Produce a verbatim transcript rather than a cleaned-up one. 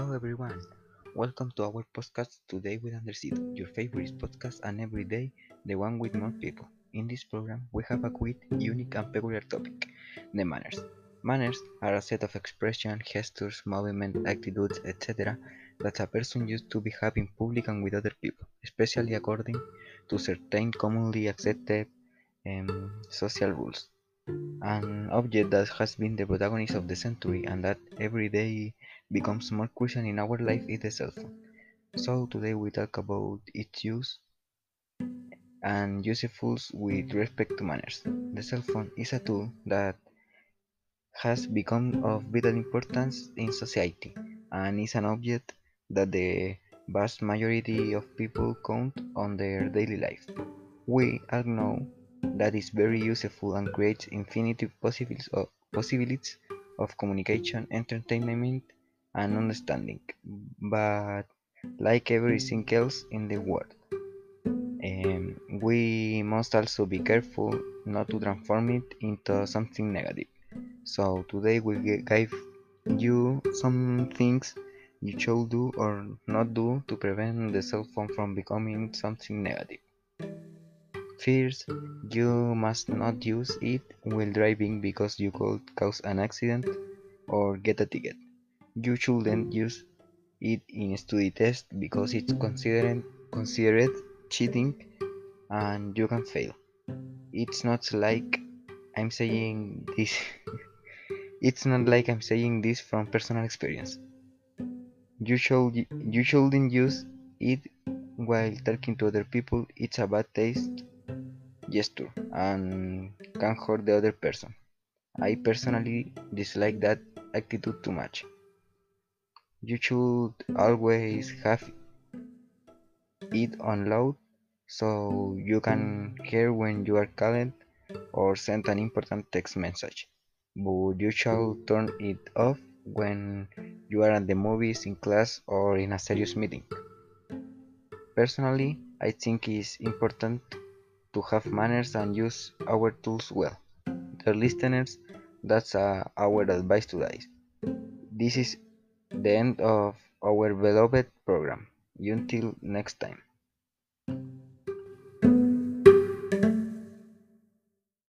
Hello everyone, welcome to our podcast Today with Andersito, your favorite podcast and every day the one with more people. In this program we have a quick, unique and peculiar topic, the manners. Manners are a set of expression, gestures, movement, attitudes, et cetera that a person used to behave in public and with other people, especially according to certain commonly accepted um, social rules. An object that has been the protagonist of the century and that every day becomes more crucial in our life is the cell phone. So today we talk about its use and usefuls with respect to manners. The cell phone is a tool that has become of vital importance in society and is an object that the vast majority of people count on their daily life. We all know that is very useful and creates infinity possibilities of, possibilities of communication, entertainment, and understanding. But like everything else in the world, um, we must also be careful not to transform it into something negative. So today we give you some things you should do or not do to prevent the cell phone from becoming something negative. First, you must not use it while driving because you could cause an accident or get a ticket. You shouldn't use it in a study test because it's considered considered cheating and you can fail. It's not like I'm saying this. It's not like I'm saying this from personal experience. You should you shouldn't use it while talking to other people. It's a bad taste gesture and can hurt the other person. I personally dislike that attitude too much. You should always have it on loud so you can hear when you are called or sent an important text message, but you should turn it off when you are at the movies, in class, or in a serious meeting. Personally, I think it's important to have manners and use our tools well. Dear listeners, that's uh, our advice today. This is the end of our beloved program. Until next time.